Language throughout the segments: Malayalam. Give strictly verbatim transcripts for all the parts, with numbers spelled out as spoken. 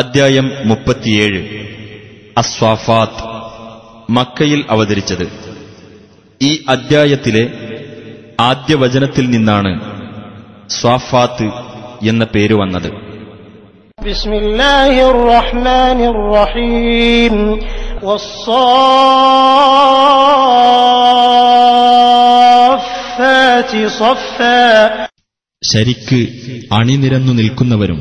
അദ്ധ്യായം മുപ്പത്തിയേഴ്. അസ്വാഫാത്ത് മക്കയിൽ അവതരിച്ചത്. ഈ അദ്ധ്യായത്തിലെ ആദ്യ വചനത്തിൽ നിന്നാണ് സ്വാഫാത്ത് എന്ന പേര് വന്നത്. ബിസ്മില്ലാഹിർ റഹ്മാനിർ റഹീം. വസ്സാഫാതി സഫാ, ശരിക്ക് അണിനിരന്നു നിൽക്കുന്നവരും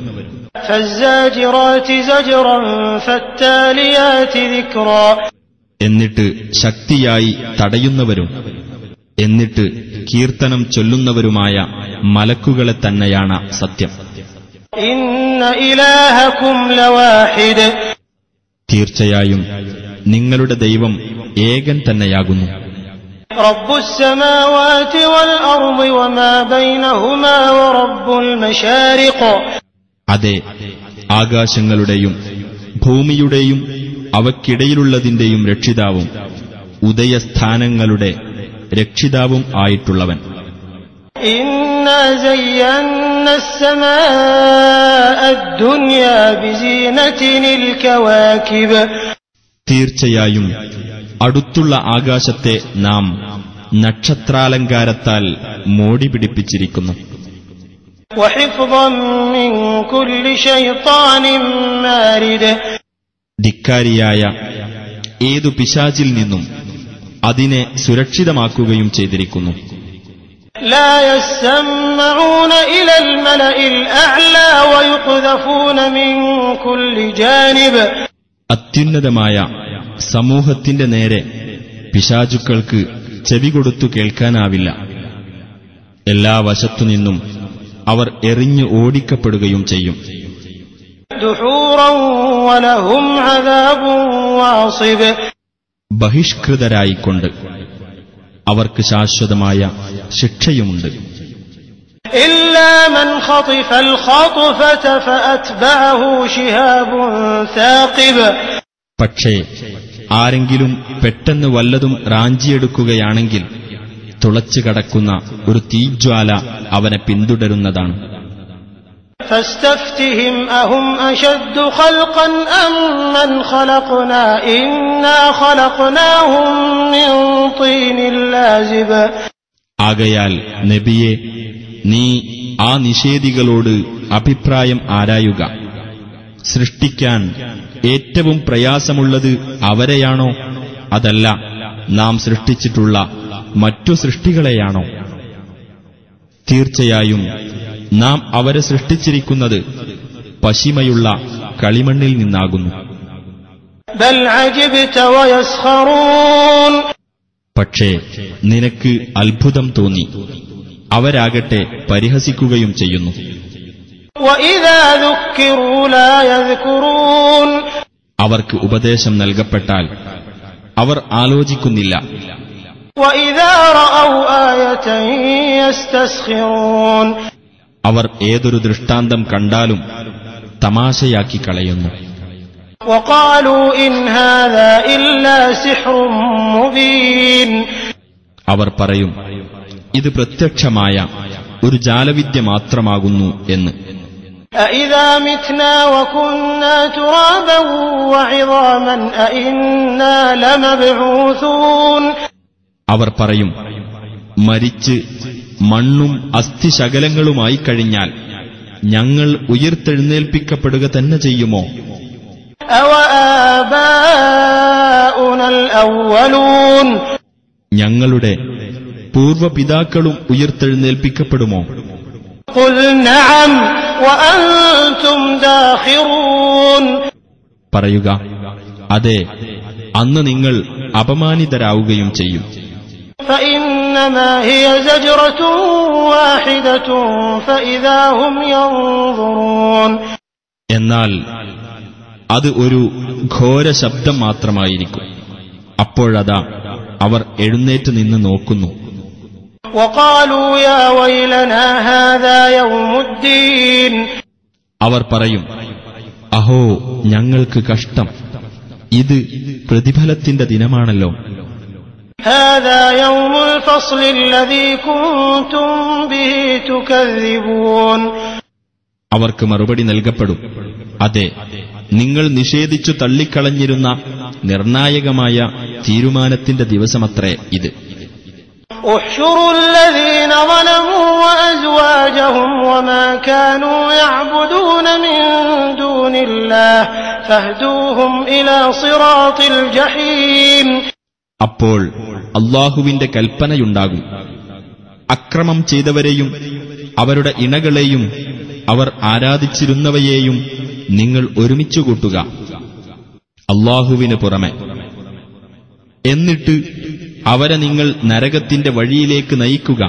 എന്നിട്ട് ശക്തിയായി തടയുന്നവരും എന്നിട്ട് കീർത്തനം ചൊല്ലുന്നവരുമായ മലക്കുകളെ തന്നെയാണ് സത്യം. തീർച്ചയായും നിങ്ങളുടെ ദൈവം ഏകൻ തന്നെയാകുന്നു. അതെ, ആകാശങ്ങളുടെയും ഭൂമിയുടെയും അവക്കിടയിലുള്ളതിന്റെയും രക്ഷിതാവും ഉദയസ്ഥാനങ്ങളുടെ രക്ഷിതാവും ആയിട്ടുള്ളവൻ. തീർച്ചയായും അടുത്തുള്ള ആകാശത്തെ നാം നക്ഷത്രാലങ്കാരത്താൽ മോടി പിടിപ്പിച്ചിരിക്കുന്നു. ധിക്കാരിയായ ഏതു പിശാചിൽ നിന്നും അതിനെ സുരക്ഷിതമാക്കുകയും ചെയ്തിരിക്കുന്നു. അത്യുന്നതമായ സമൂഹത്തിന്റെ നേരെ പിശാചുക്കൾക്ക് ചെവികൊടുത്തു കേൾക്കാനാവില്ല. എല്ലാ വശത്തുനിന്നും അവർ എറിഞ്ഞു ഓടിക്കപ്പെടുകയും ചെയ്യും. ബഹിഷ്കൃതരായിക്കൊണ്ട് അവർക്ക് ശാശ്വതമായ ശിക്ഷയുമുണ്ട്. പക്ഷേ ആരെങ്കിലും പെട്ടെന്ന് വല്ലതും റാഞ്ചിയെടുക്കുകയാണെങ്കിൽ തുളച്ചു കടക്കുന്ന ഒരു തീജ്വാല അവനെ പിന്തുടരുന്നതാണ്. ആകയാൽ നബിയെ, നീ ആ നിഷേധികളോട് അഭിപ്രായം ആരായുക. സൃഷ്ടിക്കാൻ ഏറ്റവും പ്രയാസമുള്ളത് അവരെയാണോ, അതല്ല നാം സൃഷ്ടിച്ചിട്ടുള്ള മറ്റു സൃഷ്ടികളെയാണോ? തീർച്ചയായും നാം അവരെ സൃഷ്ടിച്ചിരിക്കുന്നത് പശിമയുള്ള കളിമണ്ണിൽ നിന്നാകുന്നു. പക്ഷേ നിനക്ക് അത്ഭുതം തോന്നി, അവരാകട്ടെ പരിഹസിക്കുകയും ചെയ്യുന്നു. അവർക്ക് ഉപദേശം നൽകപ്പെട്ടാൽ അവർ ആലോചിക്കുന്നില്ല. അവർ ഏതൊരു ദൃഷ്ടാന്തം കണ്ടാലും തമാശയാക്കി കളയുന്നു. അവർ പറയും, ഇത് പ്രത്യക്ഷമായ ഒരു ജാലവിദ്യ മാത്രമാകുന്നു എന്ന്. അവർ പറയും, മരിച്ച് മണ്ണും അസ്ഥിശകലങ്ങളുമായി കഴിഞ്ഞാൽ ഞങ്ങൾ ഉയർത്തെഴുന്നേൽപ്പിക്കപ്പെടുക തന്നെ ചെയ്യുമോ? ഞങ്ങളുടെ പൂർവപിതാക്കളും ഉയർത്തെഴുന്നേൽപ്പിക്കപ്പെടുമോ? പറയുക, അതെ, അന്ന് നിങ്ങൾ അപമാനിതരാവുകയും ചെയ്യും. എന്നാൽ അത് ഒരു ഘോര ശബ്ദം മാത്രമായിരിക്കും. അപ്പോഴതാ അവർ എഴുന്നേറ്റ് നിന്ന് നോക്കുന്നു. അവർ പറയും, അഹോ ഞങ്ങൾക്ക് കഷ്ടം, ഇത് പ്രതിഫലത്തിന്റെ ദിനമാണല്ലോ. അവർക്ക് മറുപടി നൽകപ്പെടും. അതെ, നിങ്ങൾ നിഷേധിച്ചു തള്ളിക്കളഞ്ഞിരുന്ന നിർണായകമായ തീരുമാനത്തിന്റെ ദിവസമത്രേ ഇത്. അപ്പോൾ അല്ലാഹുവിന്റെ കൽപ്പനയുണ്ടാകും. അക്രമം ചെയ്തവരെയും അവരുടെ ഇണകളെയും അവർ ആരാധിച്ചിരുന്നവയെയും നിങ്ങൾ ഒരുമിച്ചു കൂട്ടുക അല്ലാഹുവിന് പുറമെ. എന്നിട്ട് അവരെ നിങ്ങൾ നരകത്തിന്റെ വഴിയിലേക്ക് നയിക്കുക.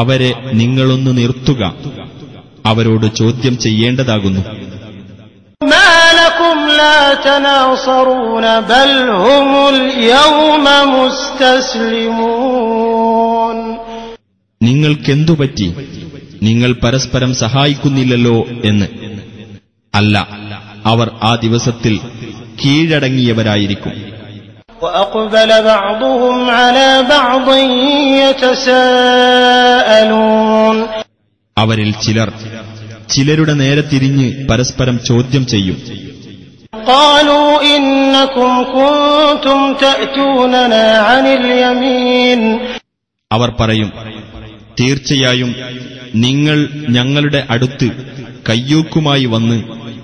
അവരെ നിങ്ങളൊന്ന് നിർത്തുക, അവരോട് ചോദ്യം ചെയ്യേണ്ടതാകുന്നു. നിങ്ങൾക്കെന്തുപറ്റി? നിങ്ങൾ പരസ്പരം സഹായിക്കുന്നില്ലല്ലോ എന്ന്. അല്ല, അവർ ആ ദിവസത്തിൽ കീഴടങ്ങിയവരായിരിക്കും. അവരിൽ ചിലർ ചിലരുടെ നേരെ തിരിഞ്ഞ് പരസ്പരം ചോദ്യം ചെയ്യും. അവർ പറയും, തീർച്ചയായും നിങ്ങൾ ഞങ്ങളുടെ അടുത്ത് കയ്യൂക്കുമായി വന്ന്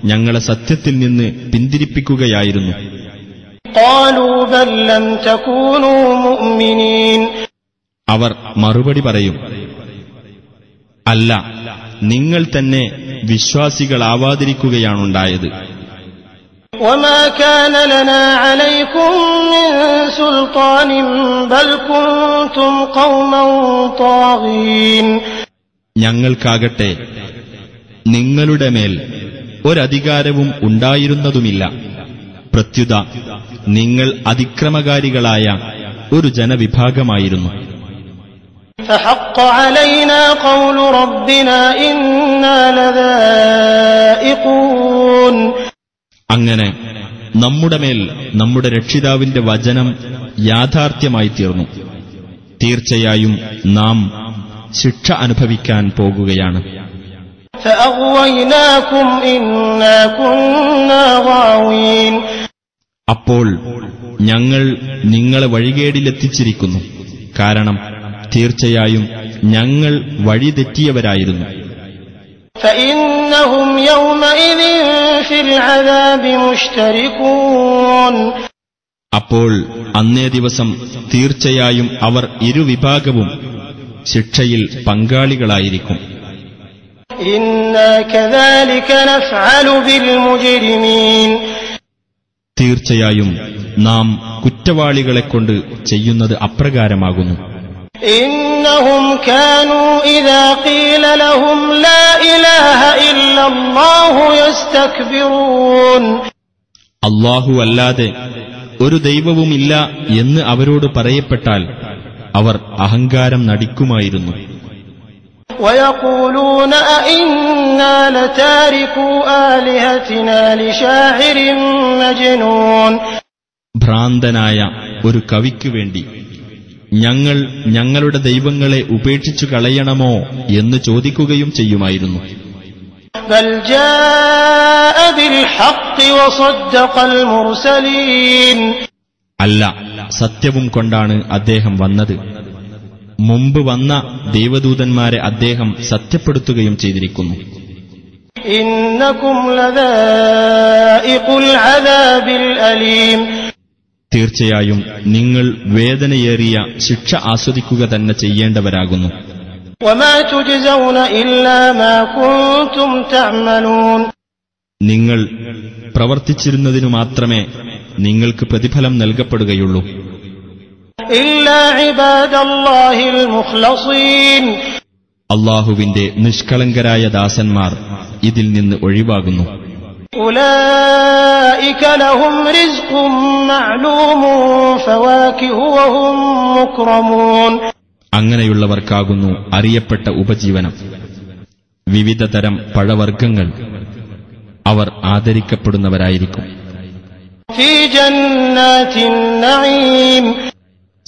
ഞങ്ങളെ സത്യത്തിൽ നിന്ന് പിന്തിരിപ്പിക്കുകയായിരുന്നു. അവർ മറുപടി പറയും, അല്ല, നിങ്ങൾ തന്നെ വിശ്വാസികളാവാതിരിക്കുകയാണുണ്ടായത്. ഞങ്ങൾക്കാകട്ടെ നിങ്ങളുടെ മേൽ ഒരധികാരവും ഉണ്ടായിരുന്നതുമില്ല. പ്രത്യുത നിങ്ങൾ അതിക്രമകാരികളായ ഒരു ജനവിഭാഗമായിരുന്നു. അങ്ങനെ നമ്മുടെ മേൽ നമ്മുടെ രക്ഷിതാവിന്റെ വചനം യാഥാർത്ഥ്യമായിത്തീർന്നു. തീർച്ചയായും നാം ശിക്ഷ അനുഭവിക്കാൻ പോകുകയാണ്. അപ്പോൾ ഞങ്ങൾ നിങ്ങളെ വഴികേടിലെത്തിച്ചിരിക്കുന്നു. കാരണം തീർച്ചയായും ഞങ്ങൾ വഴിതെറ്റിയവരായിരുന്നു. അപ്പോൾ അന്നേ ദിവസം തീർച്ചയായും അവർ ഇരുവിഭാഗവും ശിക്ഷയിൽ പങ്കാളികളായിരിക്കും. തീർച്ചയായും നാം കുറ്റവാളികളെ കൊണ്ട് ചെയ്യുന്നത് അപ്രകാരമാകുന്നു. അല്ലാഹു അല്ലാതെ ഒരു ദൈവവുമില്ല എന്ന് അവരോട് പറയപ്പെട്ടാൽ അവർ അഹങ്കാരം നടിക്കുമായിരുന്നു. ويقولون أئنا لتاركوا آلهتنا لشاعر مجنون ഭ്രാന്തനായ ഒരു കവിക്ക് വേണ്ടി ഞങ്ങൾ ഞങ്ങളുടെ ദൈവങ്ങളെ ഉപേക്ഷിച്ചു കളയണമോ എന്ന് ചോദിക്കുകയും ചെയ്യുമായിരുന്നു. بل جاء بالحق وصدق المرسلين അല്ല, സത്യവും കൊണ്ടാണ് അദ്ദേഹം വന്നത്. മുമ്പ് വന്ന ദേവദൂതന്മാരെ അദ്ദേഹം സത്യപ്പെടുത്തുകയും ചെയ്തിരിക്കുന്നു. തീർച്ചയായും നിങ്ങൾ വേദനയേറിയ ശിക്ഷ ആസ്വദിക്കുക തന്നെ ചെയ്യേണ്ടവരാകുന്നു. നിങ്ങൾ പ്രവർത്തിച്ചിരുന്നതിനു മാത്രമേ നിങ്ങൾക്ക് പ്രതിഫലം നൽകപ്പെടുകയുള്ളൂ. അല്ലാഹുവിന്റെ നിഷ്കളങ്കരായ ദാസന്മാർ ഇതിൽ നിന്ന് ഒഴിവാകുന്നു. അങ്ങനെയുള്ളവർക്കാകുന്നു അറിയപ്പെട്ട ഉപജീവനം, വിവിധ തരം പഴവർഗ്ഗങ്ങൾ. അവർ ആദരിക്കപ്പെടുന്നവരായിരിക്കും.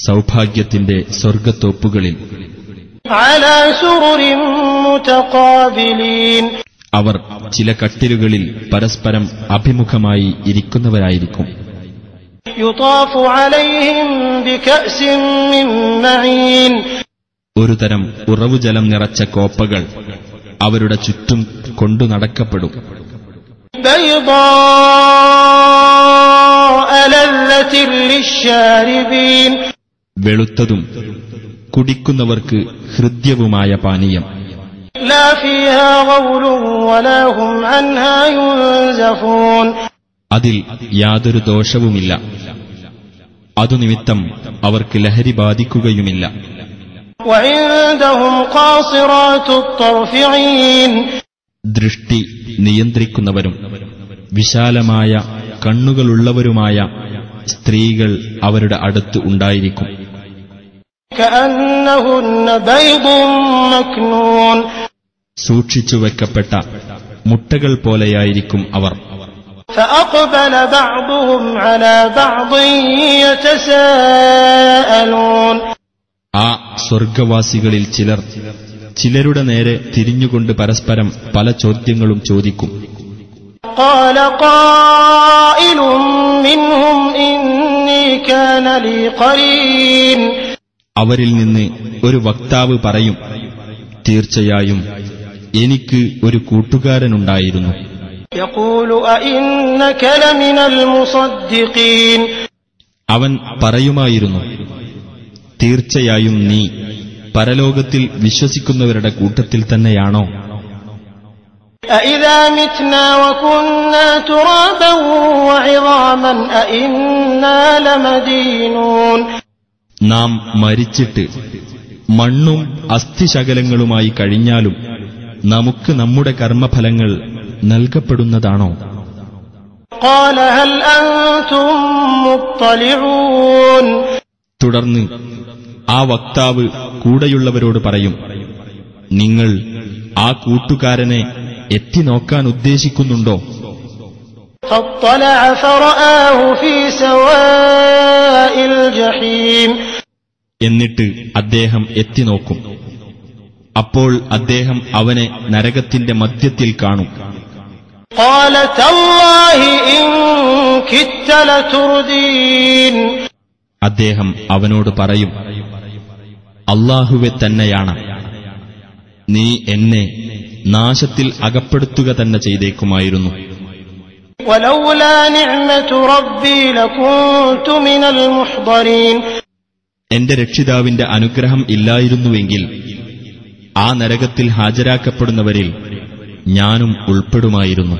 സൗഭാഗ്യത്തിന്റെ സ്വർഗത്തോപ്പുകളിൽ അവർ ചില കട്ടിലുകളിൽ പരസ്പരം അഭിമുഖമായി ഇരിക്കുന്നവരായിരിക്കും. ഒരു തരം ഉറവുജലം നിറച്ച കോപ്പകൾ അവരുടെ ചുറ്റും കൊണ്ടു നടക്കപ്പെടും. വെളുത്തതും കുടിക്കുന്നവർക്ക് ഹൃദ്യവുമായ പാനീയം. അതിൽ യാതൊരു ദോഷവുമില്ല, അതുനിമിത്തം അവർക്ക് ലഹരി ബാധിക്കുകയുമില്ല. ദൃഷ്ടി നിയന്ത്രിക്കുന്നവരും വിശാലമായ കണ്ണുകളുള്ളവരുമായ സ്ത്രീകൾ അവരുടെ അടുത്ത് ഉണ്ടായിരിക്കും. സൂക്ഷിച്ചു വെക്കപ്പെട്ട മുട്ടകൾ പോലെയായിരിക്കും അവർ. ആ സ്വർഗവാസികളിൽ ചിലർ ചിലരുടെ നേരെ തിരിഞ്ഞുകൊണ്ട് പരസ്പരം പല ചോദ്യങ്ങളും ചോദിക്കും. അവരിൽ നിന്ന് ഒരു വക്താവ് പറയും, തീർച്ചയായും എനിക്ക് ഒരു കൂട്ടുകാരനുണ്ടായിരുന്നു. അവൻ പറയുമായിരുന്നു, തീർച്ചയായും നീ പരലോകത്തിൽ വിശ്വസിക്കുന്നവരുടെ കൂട്ടത്തിൽ തന്നെയാണോ? നാം മരിച്ചിട്ട് മണ്ണും അസ്ഥിശകലങ്ങളുമായി കഴിഞ്ഞാലും നമുക്ക് നമ്മുടെ കർമ്മഫലങ്ങൾ നൽകപ്പെടുന്നതാണോ? തുടർന്ന് ആ വക്താവ് കൂടെയുള്ളവരോട് പറയും, നിങ്ങൾ ആ കൂട്ടുകാരനെ എത്തിനോക്കാൻ ഉദ്ദേശിക്കുന്നുണ്ടോ? എന്നിട്ട് അദ്ദേഹം എത്തിനോക്കും. അപ്പോൾ അദ്ദേഹം അവനെ നരകത്തിന്റെ മധ്യത്തിൽ കാണും. അദ്ദേഹം അവനോട് പറയും, അല്ലാഹുവെ തന്നെയാണ്, നീ എന്നെ നാശത്തിൽ അകപ്പെടുത്തുക തന്നെ ചെയ്തേക്കുമായിരുന്നു. എന്റെ രക്ഷിതാവിന്റെ അനുഗ്രഹം ഇല്ലായിരുന്നുവെങ്കിൽ ആ നരകത്തിൽ ഹാജരാക്കപ്പെടുന്നവരിൽ ഞാനും ഉൾപ്പെടുമായിരുന്നു.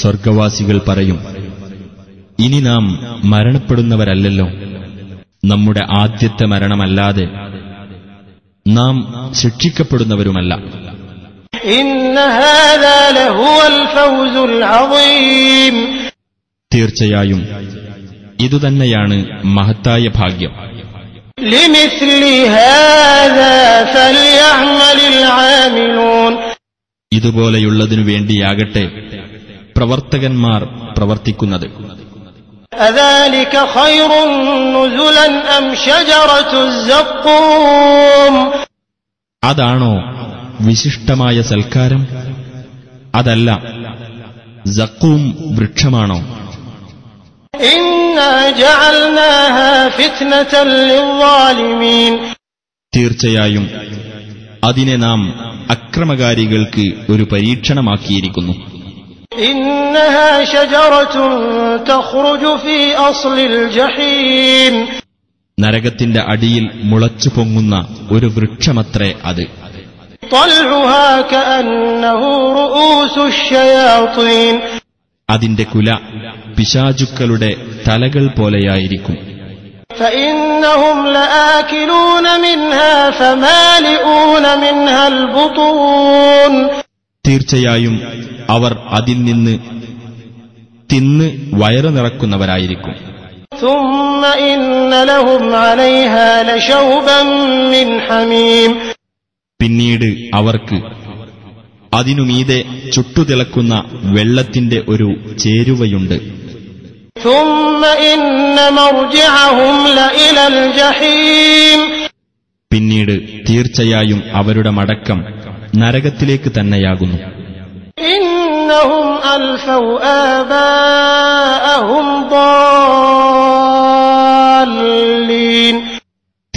സ്വർഗവാസികൾ പറയും, ഇനി നാം മരണപ്പെടുന്നവരല്ലോ, നമ്മുടെ ആദ്യത്തെ മരണമല്ലാതെ നാം ശിക്ഷിക്കപ്പെടുന്നവരുമല്ല. തീർച്ചയായും ഇതുതന്നെയാണ് മഹത്തായ ഭാഗ്യം. ഇതുപോലെയുള്ളതിനു വേണ്ടിയാകട്ടെ പ്രവർത്തകന്മാർ പ്രവർത്തിക്കുന്നത്. അതാണോ വിശിഷ്ടമായ സൽക്കാരം, അതല്ല സഖൂം വൃക്ഷമാണോ? തീർച്ചയായും അതിനെ നാം അക്രമകാരികൾക്ക് ഒരു പരീക്ഷണമാക്കിയിരിക്കുന്നു. നരകത്തിന്റെ അടിയിൽ മുളച്ചു പൊങ്ങുന്ന ഒരു വൃക്ഷമത്രേ അത്. അതിന്റെ കുല പിശാചുക്കളുടെ തലകൾ പോലെയായിരിക്കും. തീർച്ചയായും അവർ അതിൽ നിന്ന് തിന്ന് വയറ് നിറക്കുന്നവരായിരിക്കും. പിന്നീട് അവർക്ക് അതിനുമീതെ ചുട്ടുതിളക്കുന്ന വെള്ളത്തിന്റെ ഒരു ചേരുവയുണ്ട്. പിന്നീട് തീർച്ചയായും അവരുടെ മടക്കം നരകത്തിലേക്ക് തന്നെയാകുന്നു.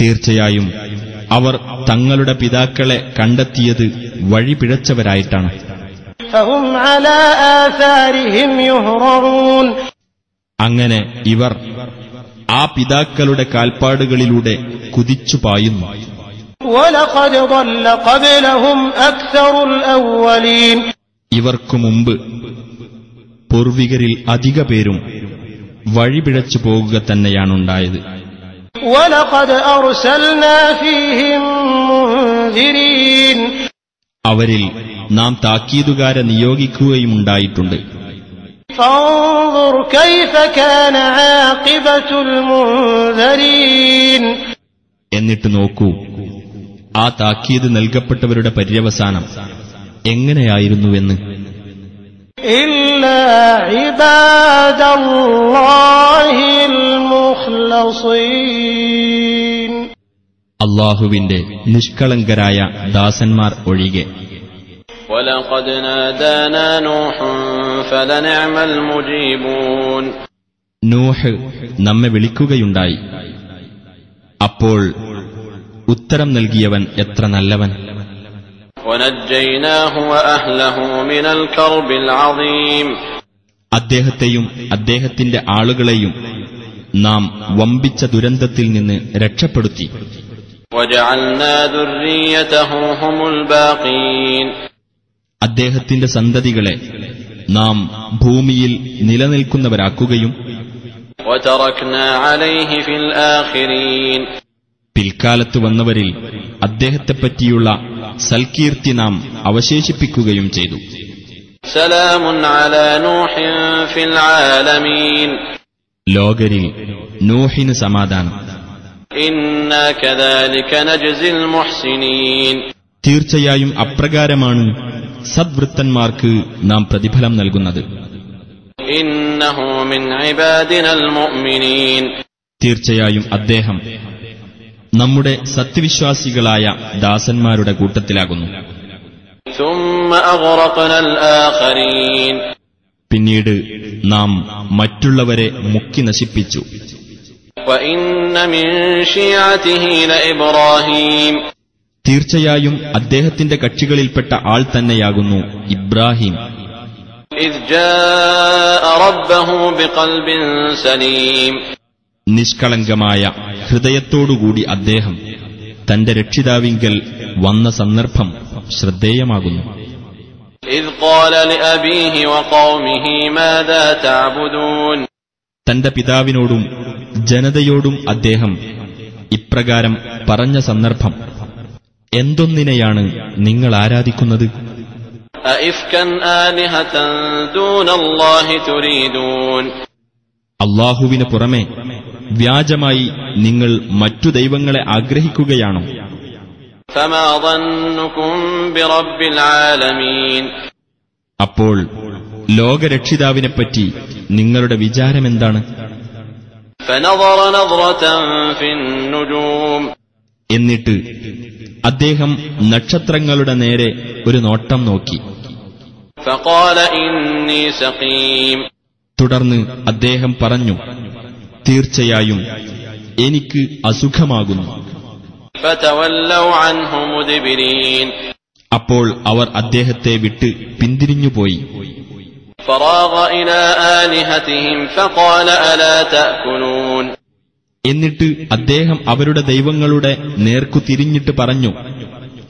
തീർച്ചയായും അവർ തങ്ങളുടെ പിതാക്കളെ കണ്ടെത്തിയത് വഴിപിഴച്ചവരായിട്ടാണ്. അങ്ങനെ ഇവർ ആ പിതാക്കളുടെ കാൽപ്പാടുകളിലൂടെ കുതിച്ചു പായുന്നു. ഇവർക്കു മുമ്പ് പൂർവികരിൽ അധിക പേരും വഴിപിഴച്ചു പോകുക തന്നെയാണുണ്ടായത്. അവരിൽ നാം താക്കീതുകാരെ നിയോഗിക്കുകയുമുണ്ടായിട്ടുണ്ട്. എന്നിട്ട് നോക്കൂ, ആ താക്കീത് നൽകപ്പെട്ടവരുടെ പര്യവസാനം എങ്ങനെയായിരുന്നുവെന്ന്. അല്ലാഹുവിന്റെ നിഷ്കളങ്കരായ ദാസന്മാർ ഒഴികെ. നൂഹ് നമ്മെ വിളിക്കുകയുണ്ടായി, അപ്പോൾ ഉത്തരം നൽകിയവൻ എത്ര നല്ലവൻ. അദ്ദേഹത്തെയും അദ്ദേഹത്തിന്റെ ആളുകളെയും നാം വമ്പിച്ച ദുരന്തത്തിൽ നിന്ന് രക്ഷപ്പെടുത്തി. അദ്ദേഹത്തിന്റെ സന്തതികളെ നാം ഭൂമിയിൽ നിലനിൽക്കുന്നവരാക്കുകയും പിൽക്കാലത്ത് വന്നവരിൽ അദ്ദേഹത്തെപ്പറ്റിയുള്ള സൽകീർത്തി നാം അവശേഷിപ്പിക്കുകയും ചെയ്തു. ലോകരിൽ നൂഹിന് സമാധാനം. തീർച്ചയായും അപ്രകാരമാണ് സദ്വൃത്തന്മാർക്ക് നാം പ്രതിഫലം നൽകുന്നത്. തീർച്ചയായും അദ്ദേഹം നമ്മുടെ സത്യവിശ്വാസികളായ ദാസന്മാരുടെ കൂട്ടത്തിലാകുന്നു. പിന്നീട് നാം മറ്റുള്ളവരെ മുക്കി നശിപ്പിച്ചു. തീർച്ചയായും അദ്ദേഹത്തിന്റെ കക്ഷികളിൽപ്പെട്ട ആൾ തന്നെയാകുന്നു ഇബ്രാഹിം. നിഷ്കളങ്കമായ ഹൃദയത്തോടുകൂടി അദ്ദേഹം തന്റെ രക്ഷിതാവിങ്കൽ വന്ന സന്ദർഭം ശ്രദ്ധേയമാകുന്നു. തന്റെ പിതാവിനോടും ജനതയോടും അദ്ദേഹം ഇപ്രകാരം പറഞ്ഞ സന്ദർഭം, എന്തൊന്നിനെയാണ് നിങ്ങൾ ആരാധിക്കുന്നത്? അല്ലാഹുവിന് പുറമെ വ്യാജമായി നിങ്ങൾ മറ്റു ദൈവങ്ങളെ ആഗ്രഹിക്കുകയാണോ? അപ്പോൾ ലോകരക്ഷിതാവിനെപ്പറ്റി നിങ്ങളുടെ വിചാരമെന്താണ്? എന്നിട്ട് അദ്ദേഹം നക്ഷത്രങ്ങളുടെ നേരെ ഒരു നോട്ടം നോക്കി. തുടർന്ന് അദ്ദേഹം പറഞ്ഞു, തീർച്ചയായും എനിക്ക് അസുഖമാകുന്നു. അപ്പോൾ അവർ അദ്ദേഹത്തെ വിട്ട് പിന്തിരിഞ്ഞുപോയി. എന്നിട്ട് അദ്ദേഹം അവരുടെ ദൈവങ്ങളുടെ നേർക്കു തിരിഞ്ഞിട്ട് പറഞ്ഞു,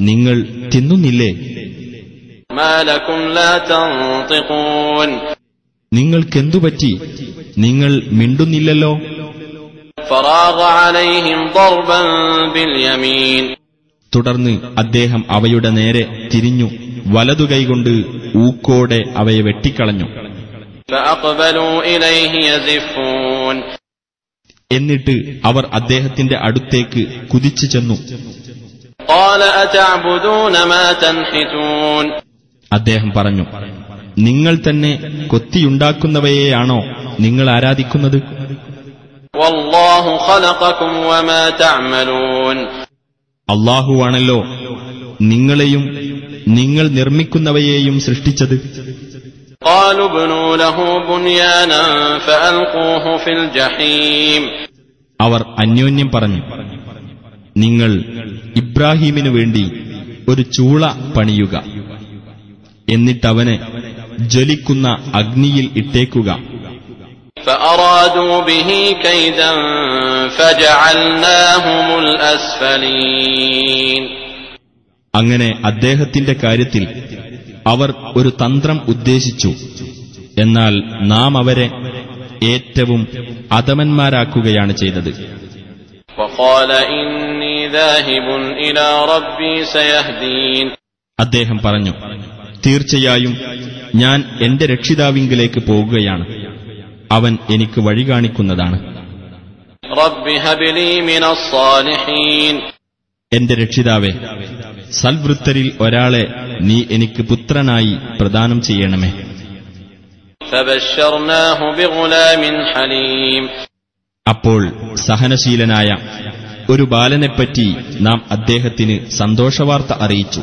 നിങ്ങൾ തിന്നുന്നില്ലേ? നിങ്ങൾക്കെന്തുപറ്റി? നിങ്ങൾ മിണ്ടുന്നില്ലല്ലോ. തുടർന്ന് അദ്ദേഹം അവയുടെ നേരെ തിരിഞ്ഞു വലതുകൈകൊണ്ട് ഊക്കോടെ അവയെ വെട്ടിക്കളഞ്ഞു. എന്നിട്ട് അവർ അദ്ദേഹത്തിന്റെ അടുത്തേക്ക് കുതിച്ചു ചെന്നു. അദ്ദേഹം പറഞ്ഞു, നിങ്ങൾ തന്നെ കൊത്തിയുണ്ടാക്കുന്നവയെയാണോ നിങ്ങൾ ആരാധിക്കുന്നത്? അള്ളാഹുവാണല്ലോ നിങ്ങളെയും നിങ്ങൾ നിർമ്മിക്കുന്നവയെയും സൃഷ്ടിച്ചത്. അവർ അന്യോന്യം പറഞ്ഞു, നിങ്ങൾ ഇബ്രാഹീമിനു വേണ്ടി ഒരു ചൂള പണിയുക, എന്നിട്ടവനെ ജ്വലിക്കുന്ന അഗ്നിയിൽ ഇട്ടേക്കുക. അങ്ങനെ അദ്ദേഹത്തിന്റെ കാര്യത്തിൽ അവർ ഒരു തന്ത്രം ഉദ്ദേശിച്ചു, എന്നാൽ നാം അവരെ ഏറ്റവും അധമന്മാരാക്കുകയാണ് ചെയ്തത്. അദ്ദേഹം പറഞ്ഞു, തീർച്ചയായും ഞാൻ എന്റെ രക്ഷിതാവിങ്കിലേക്ക് പോകുകയാണ്, അവൻ എനിക്ക് വഴി കാണിക്കുന്നതാണ്. എന്റെ രക്ഷിതാവേ, സൽവൃത്തരിൽ ഒരാളെ നീ എനിക്ക് പുത്രനായി പ്രദാനം ചെയ്യണമേ. അപ്പോൾ സഹനശീലനായ ഒരു ബാലനെപ്പറ്റി നാം അദ്ദേഹത്തിന് സന്തോഷവാർത്ത അറിയിച്ചു.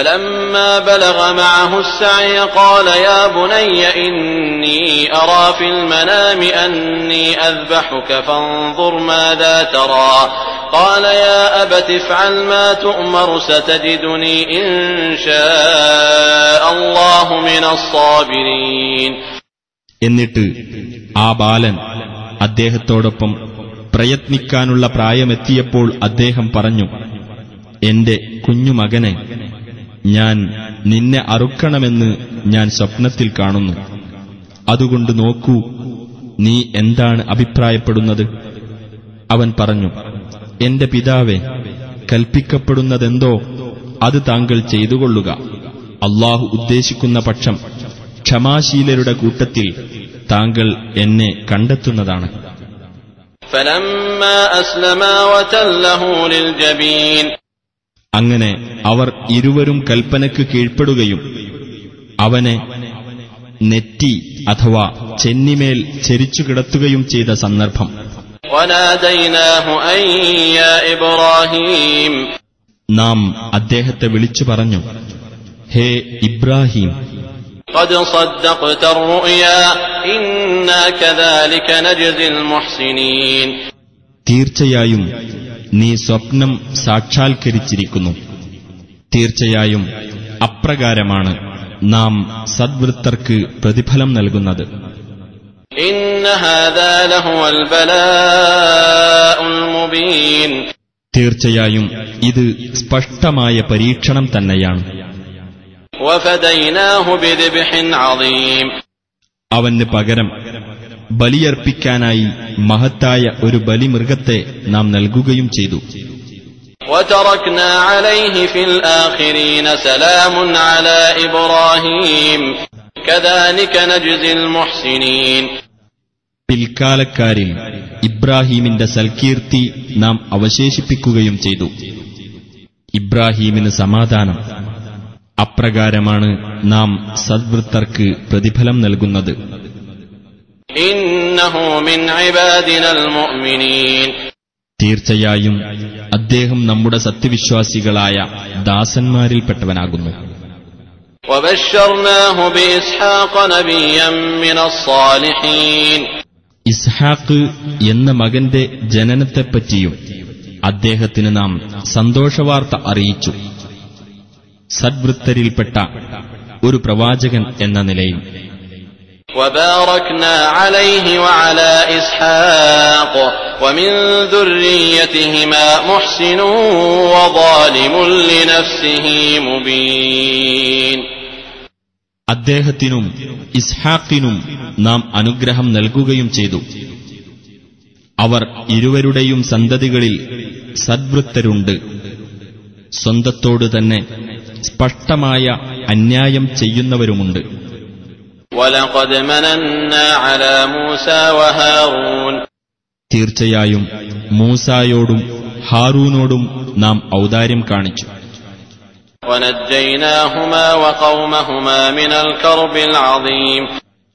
فلما بلغ معه السعي قال يا بني إني أرى في المنام أني أذبحك فانظر ماذا ترى قال يا أبت افعل ما تؤمر ستجدني إن شاء الله من الصابرين. എന്നിട്ട് ആ ബാലൻ അദ്ദേഹത്തോടൊപ്പം പ്രയത്നിക്കാനുള്ള പ്രായമെത്തിയപ്പോൾ അദ്ദേഹം പറഞ്ഞു, എന്റെ കുഞ്ഞുമകനെ, ഞാൻ നിന്നെ അറുക്കണമെന്ന് ഞാൻ സ്വപ്നത്തിൽ കാണുന്നു, അതുകൊണ്ട് നോക്കൂ നീ എന്താണ് അഭിപ്രായപ്പെടുന്നത്. അവൻ പറഞ്ഞു, എന്റെ പിതാവേ, കൽപ്പിക്കപ്പെടുന്നതെന്തോ അത് താങ്കൾ ചെയ്തുകൊള്ളുക, അള്ളാഹു ഉദ്ദേശിക്കുന്ന പക്ഷം ക്ഷമാശീലരുടെ കൂട്ടത്തിൽ താങ്കൾ എന്നെ കണ്ടെത്തുന്നതാണ്. അങ്ങനെ അവർ ഇരുവരും കൽപ്പനയ്ക്ക് കീഴ്പ്പെടുകയും അവനെ നെറ്റി അഥവാ ചെന്നിമേൽ ചെരിച്ചു കിടത്തുകയും ചെയ്ത സന്ദർഭം നാം അദ്ദേഹത്തെ വിളിച്ചു പറഞ്ഞു, ഹേ ഇബ്രാഹിം, തീർച്ചയായും നീ സ്വപ്നം സാക്ഷാത്കരിച്ചിരിക്കുന്നു, തീർച്ചയായും അപ്രകാരമാണ് നാം സദ്വൃത്തർക്ക് പ്രതിഫലം നൽകുന്നത്. തീർച്ചയായും ഇത് സ്പഷ്ടമായ പരീക്ഷണം തന്നെയാണ്. അവന് പകരം ബലിയർപ്പിക്കാനായി മഹത്തായ ഒരു ബലിമൃഗത്തെ നാം നൽകുകയും ചെയ്തു. പിൽക്കാലക്കാരിൽ ഇബ്രാഹീമിന്റെ സൽകീർത്തി നാം അവശേഷിപ്പിക്കുകയും ചെയ്തു. ഇബ്രാഹീമിന് സമാധാനം, അപ്രകാരമാണ് നാം സദ്വൃത്തർക്ക് പ്രതിഫലം നൽകുന്നത്. തീർച്ചയായും അദ്ദേഹം നമ്മുടെ സത്യവിശ്വാസികളായ ദാസന്മാരിൽപ്പെട്ടവനാകുന്നു. ഇസ്ഹാഖ് എന്ന മകന്റെ ജനനത്തെപ്പറ്റിയും അദ്ദേഹത്തിന് നാം സന്തോഷവാർത്ത അറിയിച്ചു, സദ്വൃത്തരിൽപ്പെട്ട ഒരു പ്രവാചകൻ എന്ന നിലയിൽ. وباركنا عليه وعلى إسحاق ومن ذريتهما محسن وظالم لنفسه مبين. അദ്ദേഹത്തിനും ഇസ്ഹാഖിനും നാം അനുഗ്രഹം നൽകുകയും ചെയ്തു. അവർ ഇരുവരുടെയും സന്തതികളിൽ സദ്വൃത്തരുണ്ട്, സ്വന്തത്തോട് തന്നെ സ്പഷ്ടമായ അന്യായം ചെയ്യുന്നവരുമുണ്ട്. തീർച്ചയായും മൂസായോടും ഹാറൂനോടും നാം ഔദാര്യം കാണിച്ചു.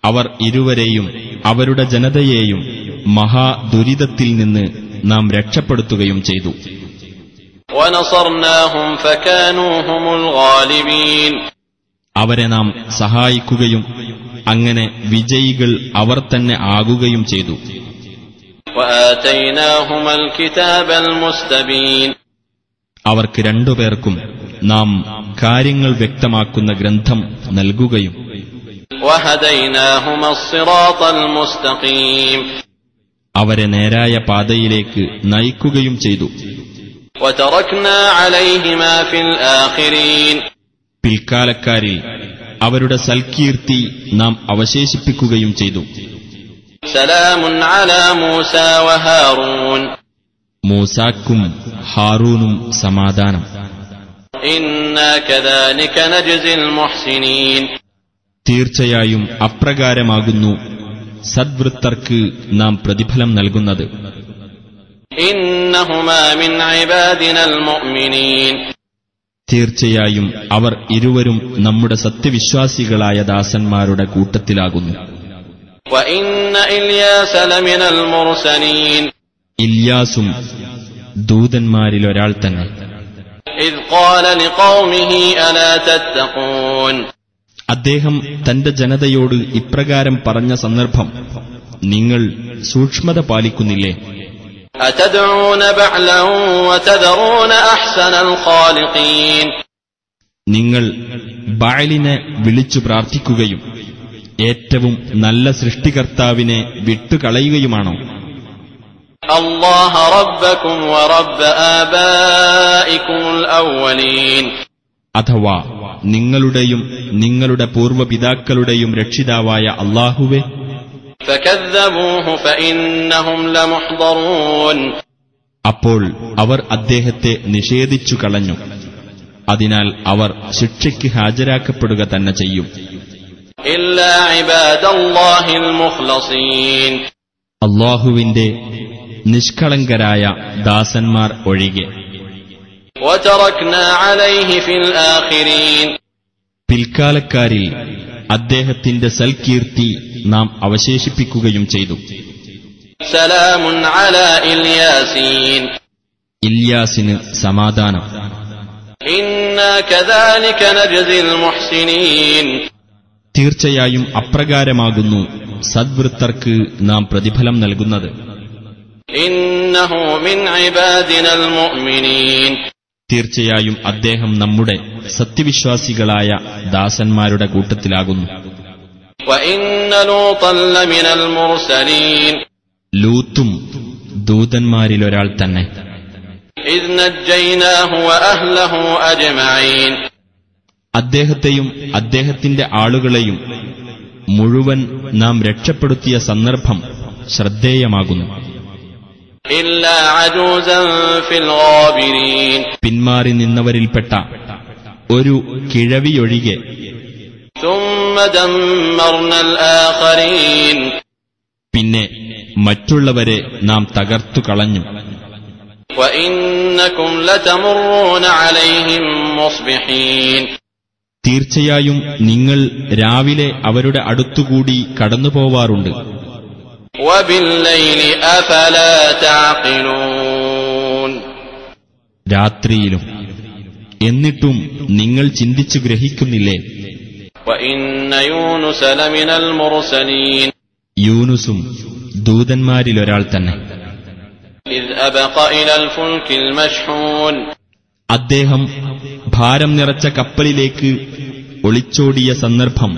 അവർ ഇരുവരെയും അവരുടെ ജനതയെയും മഹാദുരിതത്തിൽ നിന്ന് നാം രക്ഷപ്പെടുത്തുകയും ചെയ്തു. അവരെ നാം സഹായിക്കുകയും അങ്ങനെ വിജയികൾ അവർ തന്നെ ആകുകയും ചെയ്തു. അവർക്ക് രണ്ടുപേർക്കും നാം കാര്യങ്ങൾ വ്യക്തമാക്കുന്ന ഗ്രന്ഥം നൽകുകയും അവരെ നേരായ പാതയിലേക്ക് നയിക്കുകയും ചെയ്തു. പിൽക്കാലക്കാരിൽ അവരുടെ സൽകീർത്തി നാം അവശേഷിപ്പിക്കുകയും ചെയ്തു. മൂസാക്കും ഹാറൂനും സമാധാനം. തീർച്ചയായും അപ്രകാരമാകുന്നു സദ്വൃത്തർക്ക് നാം പ്രതിഫലം നൽകുന്നത്. തീർച്ചയായും അവർ ഇരുവരും നമ്മുടെ സത്യവിശ്വാസികളായ ദാസന്മാരുടെ കൂട്ടത്തിലാകുന്നു. ഇല്യാസും ദൂതന്മാരിലൊരാൾ തന്നെ. അദ്ദേഹം തന്റെ ജനതയോട് ഇപ്രകാരം പറഞ്ഞ സന്ദർഭം, നിങ്ങൾ സൂക്ഷ്മത പാലിക്കുന്നില്ലേ? നിങ്ങൾ ബാലിനെ വിളിച്ചു പ്രാർത്ഥിക്കുകയും ഏറ്റവും നല്ല സൃഷ്ടികർത്താവിനെ വിട്ടുകളയുകയുമാണോ? അഥവാ നിങ്ങളുടെയും നിങ്ങളുടെ പൂർവ്വപിതാക്കളുടെയും രക്ഷിതാവായ അല്ലാഹുവേ, അപ്പോൾ അവർ അദ്ദേഹത്തെ നിഷേധിച്ചു കളഞ്ഞു. അതിനാൽ അവർ ശിക്ഷയ്ക്ക് ഹാജരാക്കപ്പെടുക തന്നെ ചെയ്യും. അല്ലാഹുവിന്റെ നിഷ്കളങ്കരായ ദാസന്മാർ ഒഴികെ. പിൽക്കാലക്കാരിൽ അദ്ദേഹത്തിന്റെ സൽകീർത്തി നാം അവശേഷിപ്പിക്കുകയും ചെയ്തു. ഇല്യാസിന് സമാധാനം. തീർച്ചയായും അപ്രകാരമാകുന്നു സദ്വൃത്തർക്ക് നാം പ്രതിഫലം നൽകുന്നത്. തീർച്ചയായും അദ്ദേഹം നമ്മുടെ സത്യവിശ്വാസികളായ ദാസന്മാരുടെ കൂട്ടത്തിലാകുന്നു. ലൂത്തും ദൂതന്മാരിലൊരാൾ തന്നെ. അദ്ദേഹത്തെയും അദ്ദേഹത്തിന്റെ ആളുകളെയും മുഴുവൻ നാം രക്ഷപ്പെടുത്തിയ സന്ദർഭം ശ്രദ്ധേയമാകുന്നു. പിന്മാറി നിന്നവരിൽപ്പെട്ട ഒരു കിഴവിയൊഴികെ പിന്നെ മറ്റുള്ളവരെ നാം തകർത്തു കളഞ്ഞു. തീർച്ചയായും നിങ്ങൾ രാവിലെ അവരുടെ അടുത്തുകൂടി കടന്നുപോവാറുണ്ട്. രാത്രിയിലും. എന്നിട്ടും നിങ്ങൾ ചിന്തിച്ചു ഗ്രഹിക്കുന്നില്ലേ? യൂനുസും ദൂതന്മാരിലൊരാൾ തന്നെ. അദ്ദേഹം ഭാരം നിറച്ച കപ്പലിലേക്ക് ഒളിച്ചോടിയ സന്ദർഭം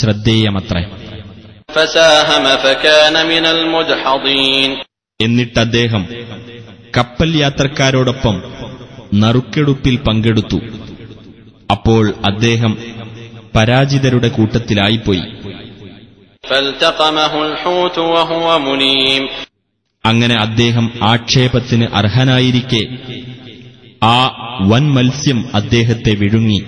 ശ്രദ്ധേയമത്രേ. എന്നിട്ടദ്ദേഹം കപ്പൽ യാത്രക്കാരോടൊപ്പം നറുക്കെടുപ്പിൽ പങ്കെടുത്തു. അപ്പോൾ അദ്ദേഹം പരാജിതരുടെ കൂട്ടത്തിലായിപ്പോയി. അങ്ങനെ അദ്ദേഹം ആക്ഷേപത്തിന് അർഹനായിരിക്കെ ആ വൻ മത്സ്യം അദ്ദേഹത്തെ വിഴുങ്ങി.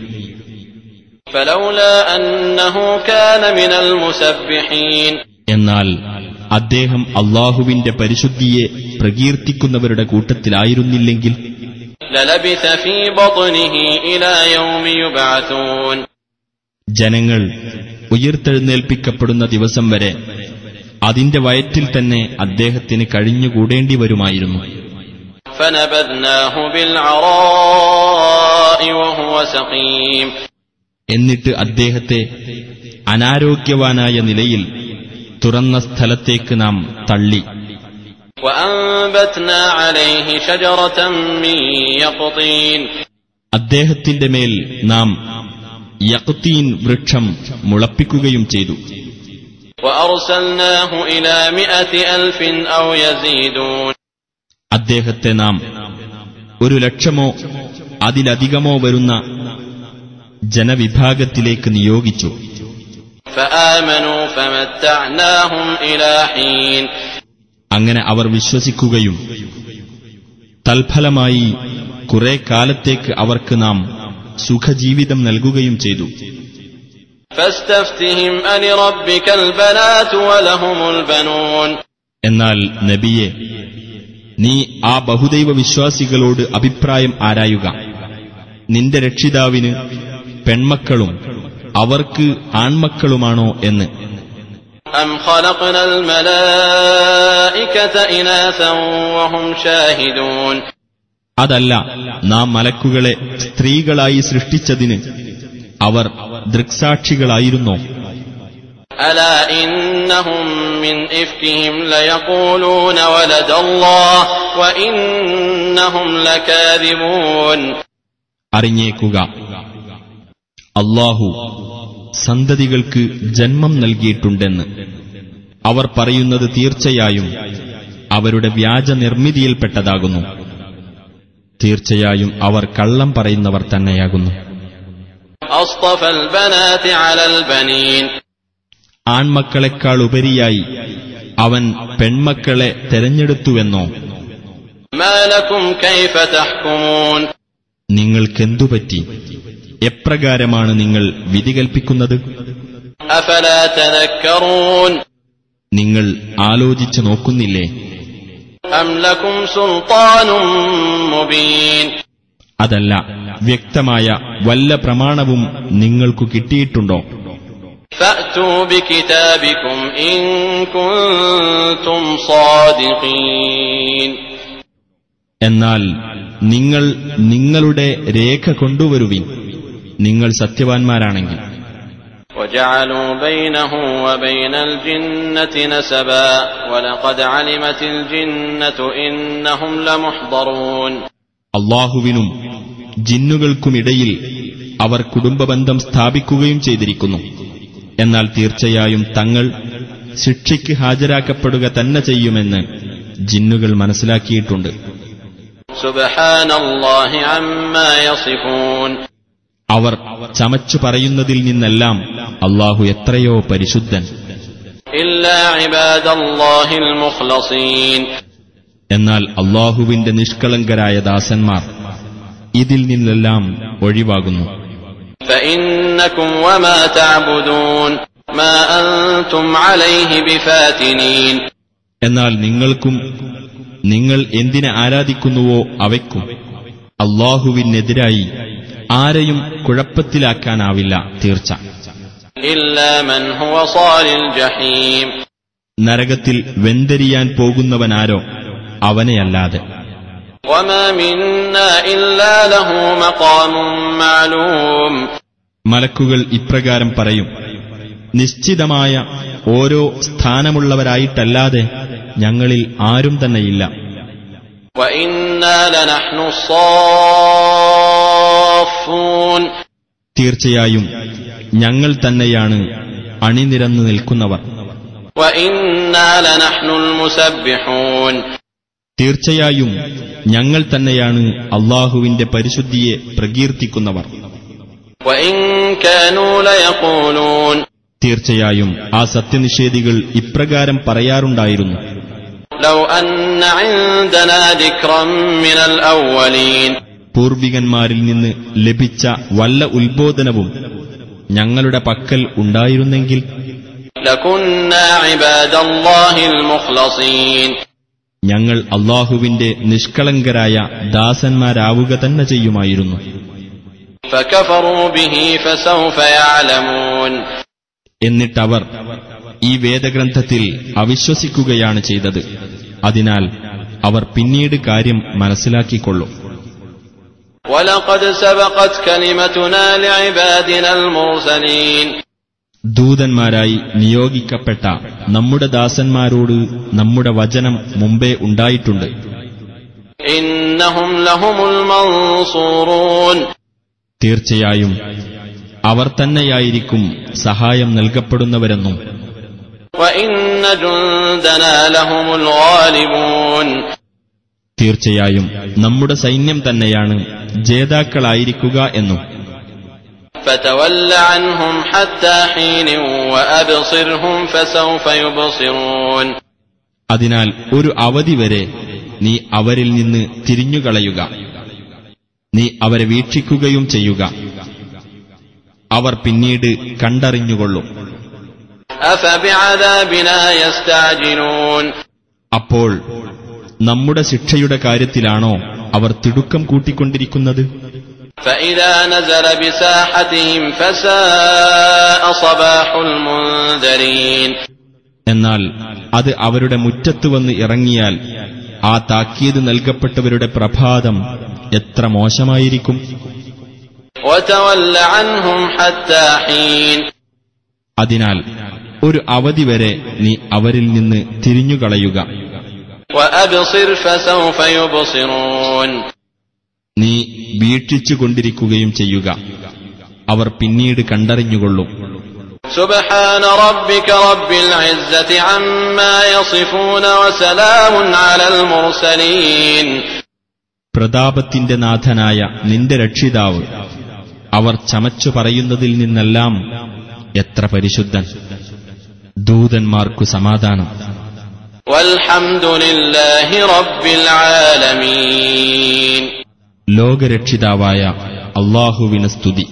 എന്നാൽ അദ്ദേഹം അല്ലാഹുവിന്റെ പരിശുദ്ധിയെ പ്രകീർത്തിക്കുന്നവരുടെ കൂട്ടത്തിലായിരുന്നില്ലെങ്കിൽ ജനങ്ങൾ ഉയർത്തെഴുന്നേൽപ്പിക്കപ്പെടുന്ന ദിവസം വരെ അതിന്റെ വയറ്റിൽ തന്നെ അദ്ദേഹത്തിന് കഴിഞ്ഞുകൂടേണ്ടി വരുമായിരുന്നു. എന്നിട്ട് അദ്ദേഹത്തെ അനാരോഗ്യവാനായ നിലയിൽ തുറന്ന സ്ഥലത്തേക്ക് നാം തള്ളി. അദ്ദേഹത്തിന്റെ മേൽ നാം യഖ്തീൻ വൃക്ഷം മുളപ്പിക്കുകയും ചെയ്തു. അദ്ദേഹത്തെ നാം ഒരു ലക്ഷമോ അതിലധികമോ വരുന്ന ജനവിഭാഗത്തിലേക്ക് നിയോഗിച്ചു. അങ്ങനെ അവർ വിശ്വസിക്കുകയും തൽഫലമായി കുറെ കാലത്തേക്ക് അവർക്ക് നാം സുഖജീവിതം നൽകുകയും ചെയ്തു. എന്നാൽ നബിയെ, നീ ആ ബഹുദൈവ വിശ്വാസികളോട് അഭിപ്രായം ആരായുക. നിന്റെ രക്ഷിതാവിന് പെൺമക്കളും അവർക്ക് ആൺമക്കളുമാണോ എന്ന്. അതല്ല, നാം മലക്കുകളെ സ്ത്രീകളായി സൃഷ്ടിച്ചതിന് അവർ ദൃക്സാക്ഷികളായിരുന്നോ? അറിഞ്ഞേക്കുക, അല്ലാഹു സന്തതികൾക്ക് ജന്മം നൽകിയിട്ടുണ്ടെന്ന്. അവർ പറയുന്നത് തീർച്ചയായും അവരുടെ വ്യാജ നിർമ്മിതിയിൽപ്പെട്ടതാകുന്നു. തീർച്ചയായും അവർ കള്ളം പറയുന്നവർ തന്നെയാകുന്നു. ആൺമക്കളെക്കാൾ ഉപരിയായി അവൻ പെൺമക്കളെ തെരഞ്ഞെടുത്തുവെന്നോ? നിങ്ങൾക്കെന്തുപറ്റി? എപ്രകാരമാണ് നിങ്ങൾ വിധി കൽപ്പിക്കുന്നത്? നിങ്ങൾ ആലോചിച്ചു നോക്കുന്നില്ലേ? അതല്ല, വ്യക്തമായ വല്ല പ്രമാണവും നിങ്ങൾക്കു കിട്ടിയിട്ടുണ്ടോ? എന്നാൽ നിങ്ങൾ നിങ്ങളുടെ രേഖ കൊണ്ടുവരുവിൻ, നിങ്ങൾ സത്യവാൻമാരാണെങ്കിൽ. അല്ലാഹുവിനും ജിന്നുകൾക്കുമിടയിൽ അവർ കുടുംബബന്ധം സ്ഥാപിക്കുകയും ചെയ്തിരിക്കുന്നു. എന്നാൽ തീർച്ചയായും തങ്ങൾ ശിക്ഷയ്ക്ക് ഹാജരാക്കപ്പെടുക തന്നെ ചെയ്യുമെന്ന് ജിന്നുകൾ മനസ്സിലാക്കിയിട്ടുണ്ട്. സുബ്ഹാനല്ലാഹി അമ്മാ യസിഫൂൻ. അവർ ചമച്ചു പറയുന്നതിൽ നിന്നെല്ലാം അല്ലാഹു എത്രയോ പരിശുദ്ധൻ. ഇല്ലാ ഇബാദല്ലാഹിൽ മുഖ്ലസീൻ. എന്നാൽ അല്ലാഹുവിന്റെ നിഷ്കളങ്കരായ ദാസന്മാർ ഇതിൽ നിന്നെല്ലാം ഒഴിവാകുന്നു. ഫഇന്നകും വമാ തഅബുദൂൻ മാ അൻതും അലൈഹി ബിഫാതിനീൻ. എന്നാൽ നിങ്ങൾക്കും നിങ്ങൾ എന്തിനെ ആരാധിക്കുന്നുവോ അവയ്ക്കും അല്ലാഹുവിനെതിരായി ആരെയും കുഴപ്പത്തിലാക്കാനാവില്ല. തീർച്ച, നരകത്തിൽ വെന്തെരിയാൻ പോകുന്നവനാരോ അവനെയല്ലാതെ. മലക്കുകൾ ഇപ്രകാരം പറയും: നിശ്ചിതമായ ഓരോ സ്ഥാനമുള്ളവരായിട്ടല്ലാതെ ഞങ്ങളിൽ ആരും തന്നെയില്ല. തീർച്ചയായും ഞങ്ങൾ തന്നെയാണ് അണിനിരന്നു നിൽക്കുന്നവർ. തീർച്ചയായും ഞങ്ങൾ തന്നെയാണ് അല്ലാഹുവിന്റെ പരിശുദ്ധിയെ പ്രകീർത്തിക്കുന്നവർ. തീർച്ചയായും ആ സത്യനിഷേധികൾ ഇപ്രകാരം പറയാറുണ്ടായിരുന്നു: പൂർവികന്മാരിൽ നിന്ന് ലഭിച്ച വല്ല ഉത്ബോധനവും ഞങ്ങളുടെ പക്കൽ ഉണ്ടായിരുന്നെങ്കിൽ ഞങ്ങൾ അല്ലാഹുവിന്റെ നിഷ്കളങ്കരായ ദാസന്മാരാവുക തന്നെ ചെയ്യുമായിരുന്നു. എന്നിട്ടവർ ഈ വേദഗ്രന്ഥത്തിൽ അവിശ്വസിക്കുകയാണ് ചെയ്തത്. അതിനാൽ അവർ പിന്നീട് കാര്യം മനസ്സിലാക്കിക്കൊള്ളും. ദൂതന്മാരായി നിയോഗിക്കപ്പെട്ട നമ്മുടെ ദാസന്മാരോട് നമ്മുടെ വചനം മുമ്പേ ഉണ്ടായിട്ടുണ്ട്. തീർച്ചയായും അവർ തന്നെയായിരിക്കും സഹായം നൽകപ്പെടുന്നവരെന്നും തീർച്ചയായും നമ്മുടെ സൈന്യം തന്നെയാണ് ജേതാക്കളായിരിക്കുക എന്നും. അതിനാൽ ഒരു അവധി വരെ നീ അവരിൽ നിന്ന് തിരിഞ്ഞുകളയുക, നീ അവരെ വീക്ഷിക്കുകയും ചെയ്യുക. അവർ പിന്നീട് കണ്ടറിഞ്ഞുകൊള്ളും. അപ്പോൾ നമ്മുടെ ശിക്ഷയുടെ കാര്യത്തിലാണോ അവർ തിടുക്കം കൂട്ടിക്കൊണ്ടിരിക്കുന്നത്? എന്നാൽ അത് അവരുടെ മുറ്റത്ത് വന്ന് ഇറങ്ങിയാൽ ആ താക്കീത് നൽകപ്പെട്ടവരുടെ പ്രഭാതം എത്ര മോശമായിരിക്കും! അതിനാൽ ഒരു അവധി വരെ നീ അവരിൽ നിന്ന് തിരിഞ്ഞുകളയുക, നീ വീക്ഷിച്ചുകൊണ്ടിരിക്കുകയും ചെയ്യുക. അവർ പിന്നീട് കണ്ടറിഞ്ഞുകൊള്ളും. സുബ്ഹാന റബ്ബിക റബ്ബിൽ ഇസ്സതി അമ്മാ യസിഫൂന വസലാമുൻ അലൽ മുർസലീൻ. പ്രതാപത്തിന്റെ നാഥനായ നിന്റെ രക്ഷിതാവ് അവർ ചമച്ചു പറയുന്നതിൽ നിന്നെല്ലാം എത്ര പരിശുദ്ധൻ! ദൂതന്മാർക്കു സമാധാനം. വൽഹംദുലില്ലാഹി റബ്ബിൽ ആലമീൻ. ലോകരക്ഷിതാവായ അല്ലാഹുവിന് സ്തുതി.